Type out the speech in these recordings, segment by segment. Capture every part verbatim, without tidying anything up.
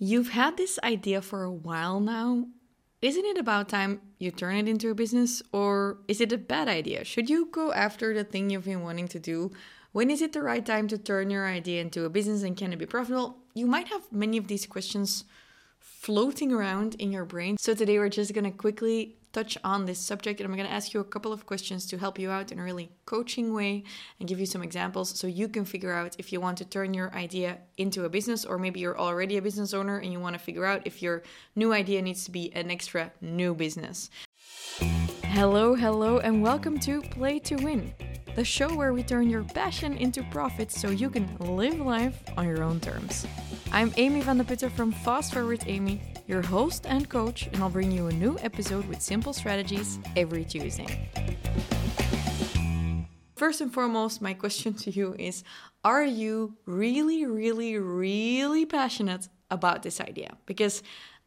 You've had this idea for a while now. Isn't it about time you turn it into a business? Or is it a bad idea? Should you go after the thing you've been wanting to do? When is it the right time to turn your idea into a business, and can it be profitable? You might have many of these questions floating around in your brain. So today we're just going to quickly touch on this subject, and I'm going to ask you a couple of questions to help you out in a really coaching way and give you some examples so you can figure out if you want to turn your idea into a business, or maybe you're already a business owner and you want to figure out if your new idea needs to be an extra new business. Hello, hello, and welcome to Play to Win, the show where we turn your passion into profits so you can live life on your own terms. I'm Amy van der Pitter from FastForwardAmy, your host and coach, and I'll bring you a new episode with simple strategies every Tuesday. First and foremost, my question to you is, are you really, really, really passionate about this idea? Because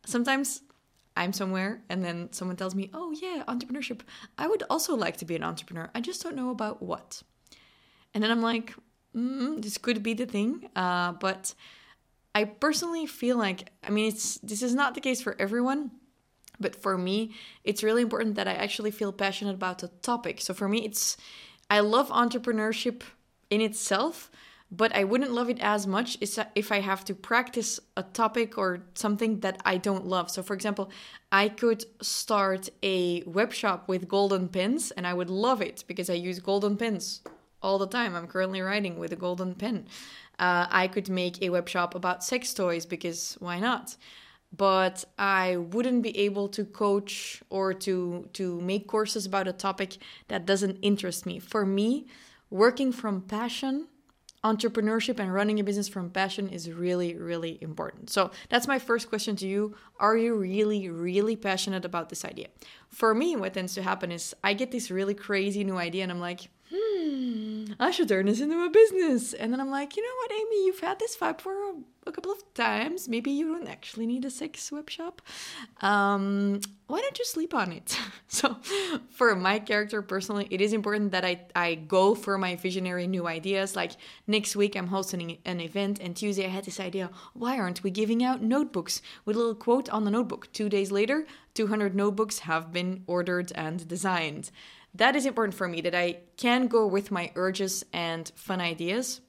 sometimes I'm somewhere and then someone tells me, oh yeah, entrepreneurship. I would also like to be an entrepreneur. I just don't know about what. And then I'm like, mm, this could be the thing, uh, but... I personally feel like, I mean, it's this is not the case for everyone, but for me, it's really important that I actually feel passionate about the topic. So for me, it's, I love entrepreneurship in itself, but I wouldn't love it as much if I have to practice a topic or something that I don't love. So for example, I could start a web shop with golden pins, and I would love it because I use golden pins all the time. I'm currently writing with a golden pen. Uh, I could make a web shop about sex toys because why not? But I wouldn't be able to coach or to, to make courses about a topic that doesn't interest me. For me, working from passion, entrepreneurship and running a business from passion is really, really important. So that's my first question to you. Are you really, really passionate about this idea? For me, what tends to happen is I get this really crazy new idea and I'm like, I should turn this into a business. And then I'm like, you know what, Amy, you've had this vibe for a, a couple of times. Maybe you don't actually need a sex web shop. Um, why don't you sleep on it? So for my character personally, it is important that I, I go for my visionary new ideas. Like next week, I'm hosting an event, and Tuesday I had this idea. Why aren't we giving out notebooks with a little quote on the notebook? Two days later, two hundred notebooks have been ordered and designed. That is important for me, that I can go with my urges and fun ideas.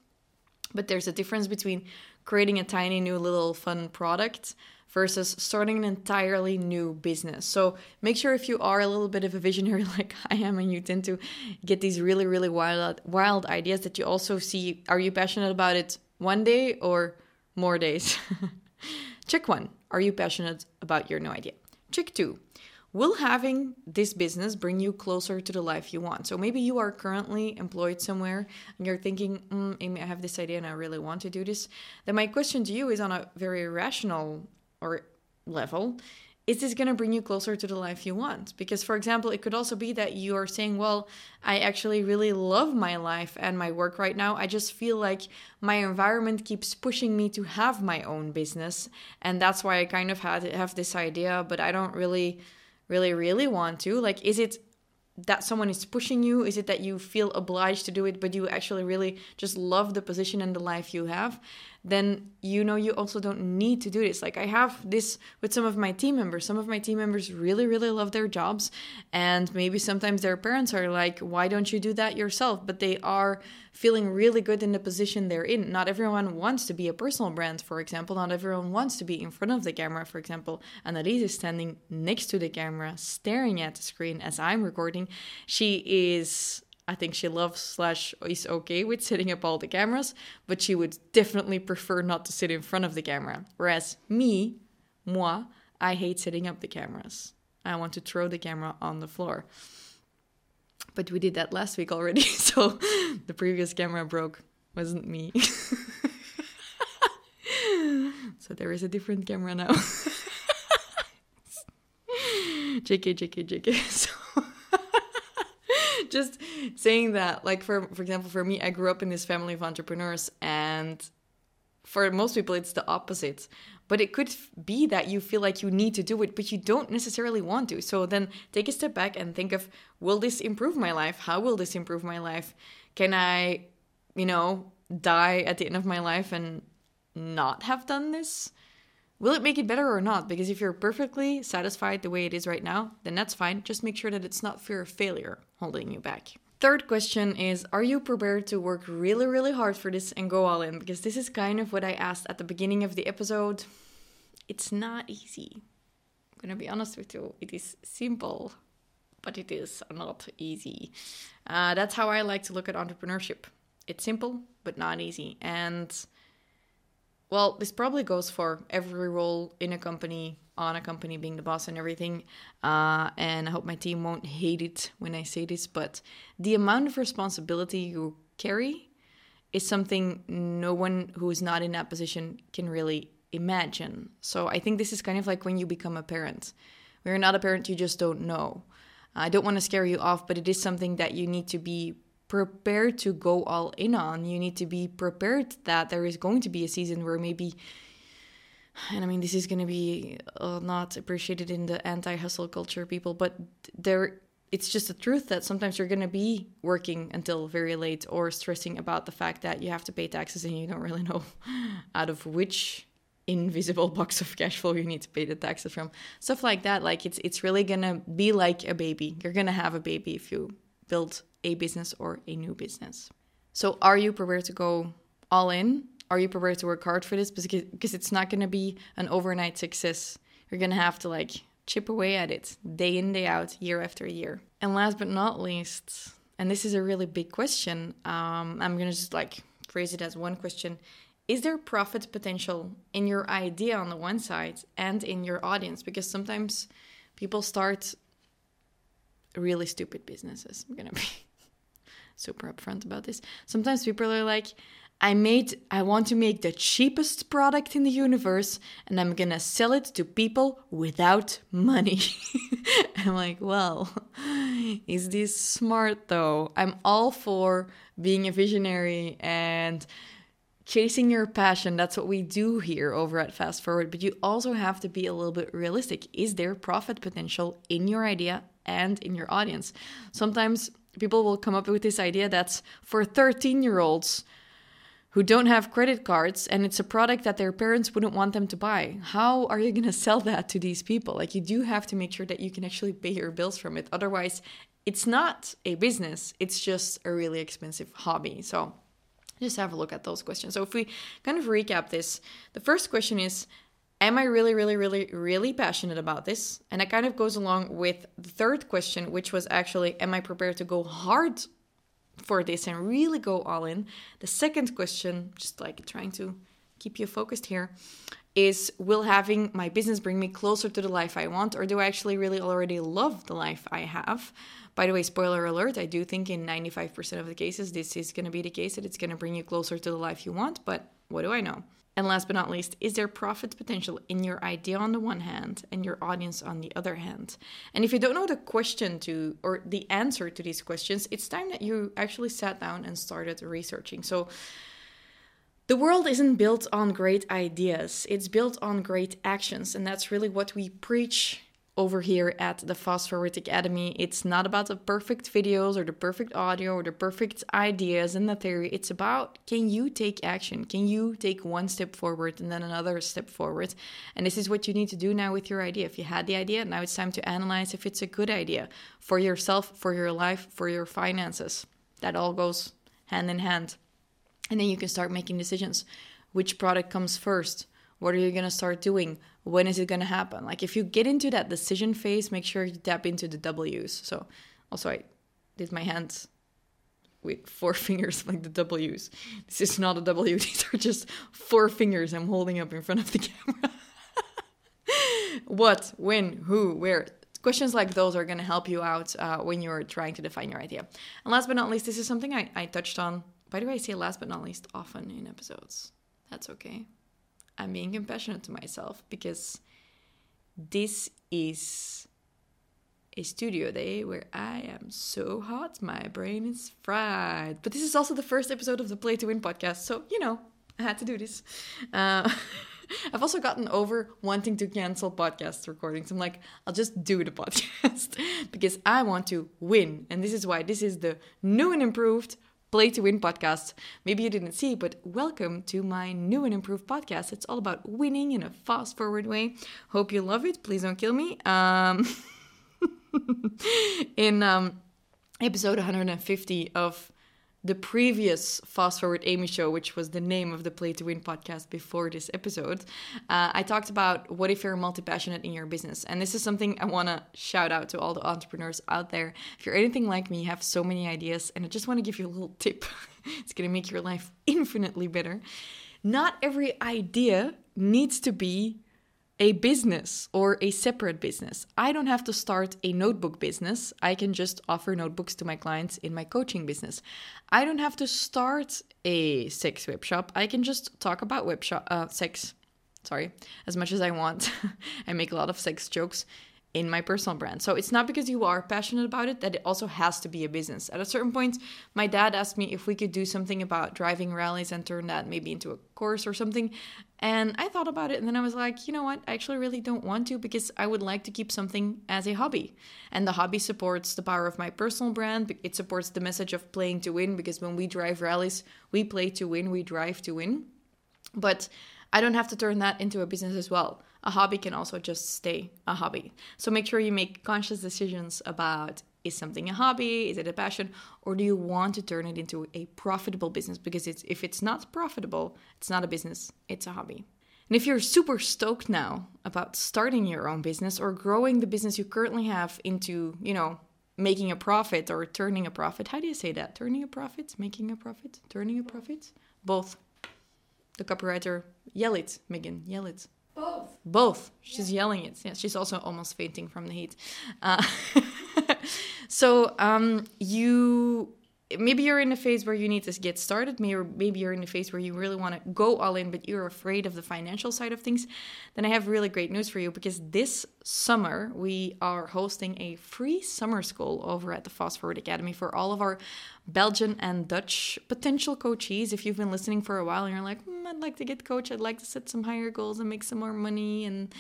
But there's a difference between creating a tiny new little fun product versus starting an entirely new business. So make sure if you are a little bit of a visionary like I am and you tend to get these really, really wild, wild ideas, that you also see, are you passionate about it one day or more days? Check one. Are you passionate about your new idea? Check two. Will having this business bring you closer to the life you want? So maybe you are currently employed somewhere and you're thinking, mm, Amy, I have this idea and I really want to do this. Then my question to you is, on a very rational or level, is this going to bring you closer to the life you want? Because, for example, it could also be that you are saying, well, I actually really love my life and my work right now. I just feel like my environment keeps pushing me to have my own business. And that's why I kind of had have this idea, but I don't really... really, really want to. Like, is it that someone is pushing you? Is it that you feel obliged to do it, but you actually really just love the position and the life you have? Then, you know, you also don't need to do this. Like, I have this with some of my team members. Some of my team members really, really love their jobs. And maybe sometimes their parents are like, why don't you do that yourself? But they are feeling really good in the position they're in. Not everyone wants to be a personal brand, for example. Not everyone wants to be in front of the camera, for example. Annalise is standing next to the camera, staring at the screen as I'm recording. She is, I think she loves slash is okay with setting up all the cameras, but she would definitely prefer not to sit in front of the camera. Whereas me, moi, I hate setting up the cameras. I want to throw the camera on the floor. But we did that last week already, so the previous camera broke. Wasn't me. So there is a different camera now. J K, J K, J K. So... just saying that, like, for for example, for me, I grew up in this family of entrepreneurs, and for most people, it's the opposite. But it could be that you feel like you need to do it, but you don't necessarily want to. So then take a step back and think of, will this improve my life? How will this improve my life? Can I, you know, die at the end of my life and not have done this? Will it make it better or not? Because if you're perfectly satisfied the way it is right now, then that's fine. Just make sure that it's not fear of failure holding you back. Third question is, are you prepared to work really, really hard for this and go all in? Because this is kind of what I asked at the beginning of the episode. It's not easy. I'm going to be honest with you. It is simple, but it is not easy. Uh, that's how I like to look at entrepreneurship. It's simple, but not easy. And well, this probably goes for every role in a company, on a company, being the boss and everything. Uh, and I hope my team won't hate it when I say this, but the amount of responsibility you carry is something no one who is not in that position can really imagine. So I think this is kind of like when you become a parent. When you're not a parent, you just don't know. I don't want to scare you off, but it is something that you need to be prepared to go all in on. You need to be prepared that there is going to be a season where maybe, and I mean, this is going to be uh, not appreciated in the anti-hustle culture people, but there, it's just the truth that sometimes you're going to be working until very late or stressing about the fact that you have to pay taxes and you don't really know out of which invisible box of cash flow you need to pay the taxes from. Stuff like that. Like it's it's really going to be like a baby. You're going to have a baby if you build a business or a new business. So are you prepared to go all in? Are you prepared to work hard for this? Because, because it's not going to be an overnight success. You're going to have to like chip away at it day in, day out, year after year. And last but not least, and this is a really big question, um, I'm going to just like phrase it as one question. Is there profit potential in your idea on the one side and in your audience? Because sometimes people start really stupid businesses. I'm going to be super upfront about this. Sometimes people are like, I made, I want to make the cheapest product in the universe and I'm going to sell it to people without money. I'm like, well, is this smart though? I'm all for being a visionary and chasing your passion. That's what we do here over at Fast Forward. But you also have to be a little bit realistic. Is there profit potential in your idea and in your audience? Sometimes people will come up with this idea that's for thirteen-year-olds who don't have credit cards, and it's a product that their parents wouldn't want them to buy. How are you going to sell that to these people? Like, you do have to make sure that you can actually pay your bills from it. Otherwise, it's not a business. It's just a really expensive hobby. So just have a look at those questions. So if we kind of recap this, the first question is, am I really, really, really, really passionate about this? And that kind of goes along with the third question, which was actually, am I prepared to go hard for this and really go all in? The second question, just like trying to keep you focused here, is, will having my business bring me closer to the life I want? Or do I actually really already love the life I have? By the way, spoiler alert, I do think in ninety-five percent of the cases, this is going to be the case, that it's going to bring you closer to the life you want. But what do I know? And last but not least, is there profit potential in your idea on the one hand and your audience on the other hand? And if you don't know the question to, or the answer to these questions, it's time that you actually sat down and started researching. So the world isn't built on great ideas. It's built on great actions. And that's really what we preach over here at the Fast Forward Academy. It's not about the perfect videos or the perfect audio or the perfect ideas and the theory. It's about, can you take action? Can you take one step forward and then another step forward? And this is what you need to do now with your idea. If you had the idea, now it's time to analyze if it's a good idea for yourself, for your life, for your finances. That all goes hand in hand. And then you can start making decisions. Which product comes first? What are you going to start doing? When is it going to happen? Like, if you get into that decision phase, make sure you tap into the W's. So also, I did my hands with four fingers like the W's. This is not a W. These are just four fingers I'm holding up in front of the camera. What, when, who, where? Questions like those are going to help you out uh, when you're trying to define your idea. And last but not least, this is something I, I touched on. By the way, I say last but not least often in episodes. That's okay. I'm being compassionate to myself because this is a studio day where I am so hot, my brain is fried. But this is also the first episode of the Play to Win podcast, so, you know, I had to do this. Uh, I've also gotten over wanting to cancel podcast recordings. I'm like, I'll just do the podcast because I want to win. And this is why this is the new and improved Play to Win podcast. Maybe you didn't see, but welcome to my new and improved podcast. It's all about winning in a fast forward way. Hope you love it. Please don't kill me. Um, in um, episode one hundred fifty of the previous Fast Forward Amy show, which was the name of the Play to Win podcast before this episode, uh, I talked about what if you're multi-passionate in your business. And this is something I want to shout out to all the entrepreneurs out there. If you're anything like me, you have so many ideas, and I just want to give you a little tip. It's going to make your life infinitely better. Not every idea needs to be a business or a separate business. I don't have to start a notebook business. I can just offer notebooks to my clients in my coaching business. I don't have to start a sex web shop. I can just talk about web shop, uh, sex, sorry, as much as I want. I make a lot of sex jokes in my personal brand. So it's not because you are passionate about it that it also has to be a business. At a certain point, my dad asked me if we could do something about driving rallies and turn that maybe into a course or something. And I thought about it, and then I was like, you know what? I actually really don't want to, because I would like to keep something as a hobby. And the hobby supports the power of my personal brand. It supports the message of playing to win, because when we drive rallies, we play to win, we drive to win. But I don't have to turn that into a business as well. A hobby can also just stay a hobby. So make sure you make conscious decisions about, is something a hobby? Is it a passion? Or do you want to turn it into a profitable business? Because it's, if it's not profitable, it's not a business, it's a hobby. And if you're super stoked now about starting your own business or growing the business you currently have into, you know, making a profit or turning a profit. How do you say that? Turning a profit? Making a profit? Turning a profit? Both. The copywriter, yell it, Megan, yell it. Both. Both. She's yeah. yelling it. Yeah, she's also almost fainting from the heat. Uh, so um, you, maybe you're in a phase where you need to get started. Maybe, maybe you're in a phase where you really want to go all in, but you're afraid of the financial side of things. Then I have really great news for you, because this summer we are hosting a free summer school over at the FastForward Academy for all of our Belgian and Dutch potential coachees. If you've been listening for a while and you're like, mm, I'd like to get coached, I'd like to set some higher goals and make some more money and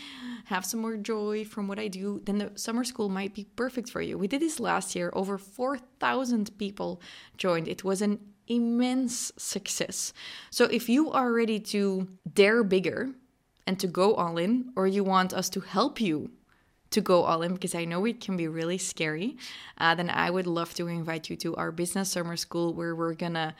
have some more joy from what I do, then the summer school might be perfect for you. We did this last year. Over four thousand people joined. It was an immense success. So if you are ready to dare bigger and to go all in, or you want us to help you to go all in, because I know it can be really scary, uh, then I would love to invite you to our Business Summer School, where we're gonna,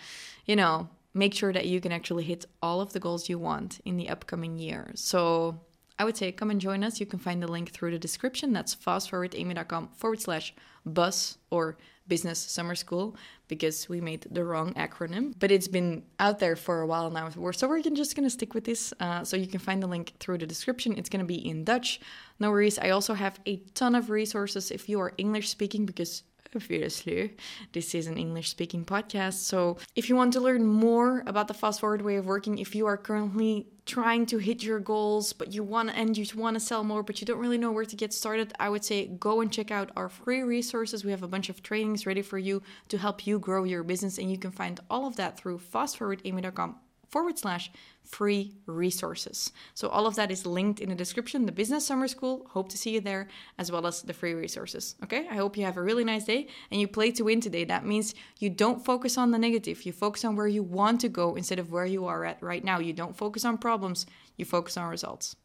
you know, make sure that you can actually hit all of the goals you want in the upcoming year. So I would say come and join us. You can find the link through the description. That's fastforwardamy.com forward slash bus or Business Summer School, because we made the wrong acronym, but it's been out there for a while now. So we're just going to stick with this. Uh, so you can find the link through the description. It's going to be in Dutch. No worries. I also have a ton of resources if you are English speaking, because obviously this is an English speaking podcast. So if you want to learn more about the fast forward way of working, if you are currently trying to hit your goals, but you want to, and you want to sell more, but you don't really know where to get started, I would say go and check out our free resources. We have a bunch of trainings ready for you to help you grow your business, and you can find all of that through fastforwardamy.com forward slash free resources. So all of that is linked in the description. The Business Summer School, hope to see you there, as well as the free resources. Okay, I hope you have a really nice day and you play to win today. That means you don't focus on the negative. You focus on where you want to go instead of where you are at right now. You don't focus on problems. You focus on results.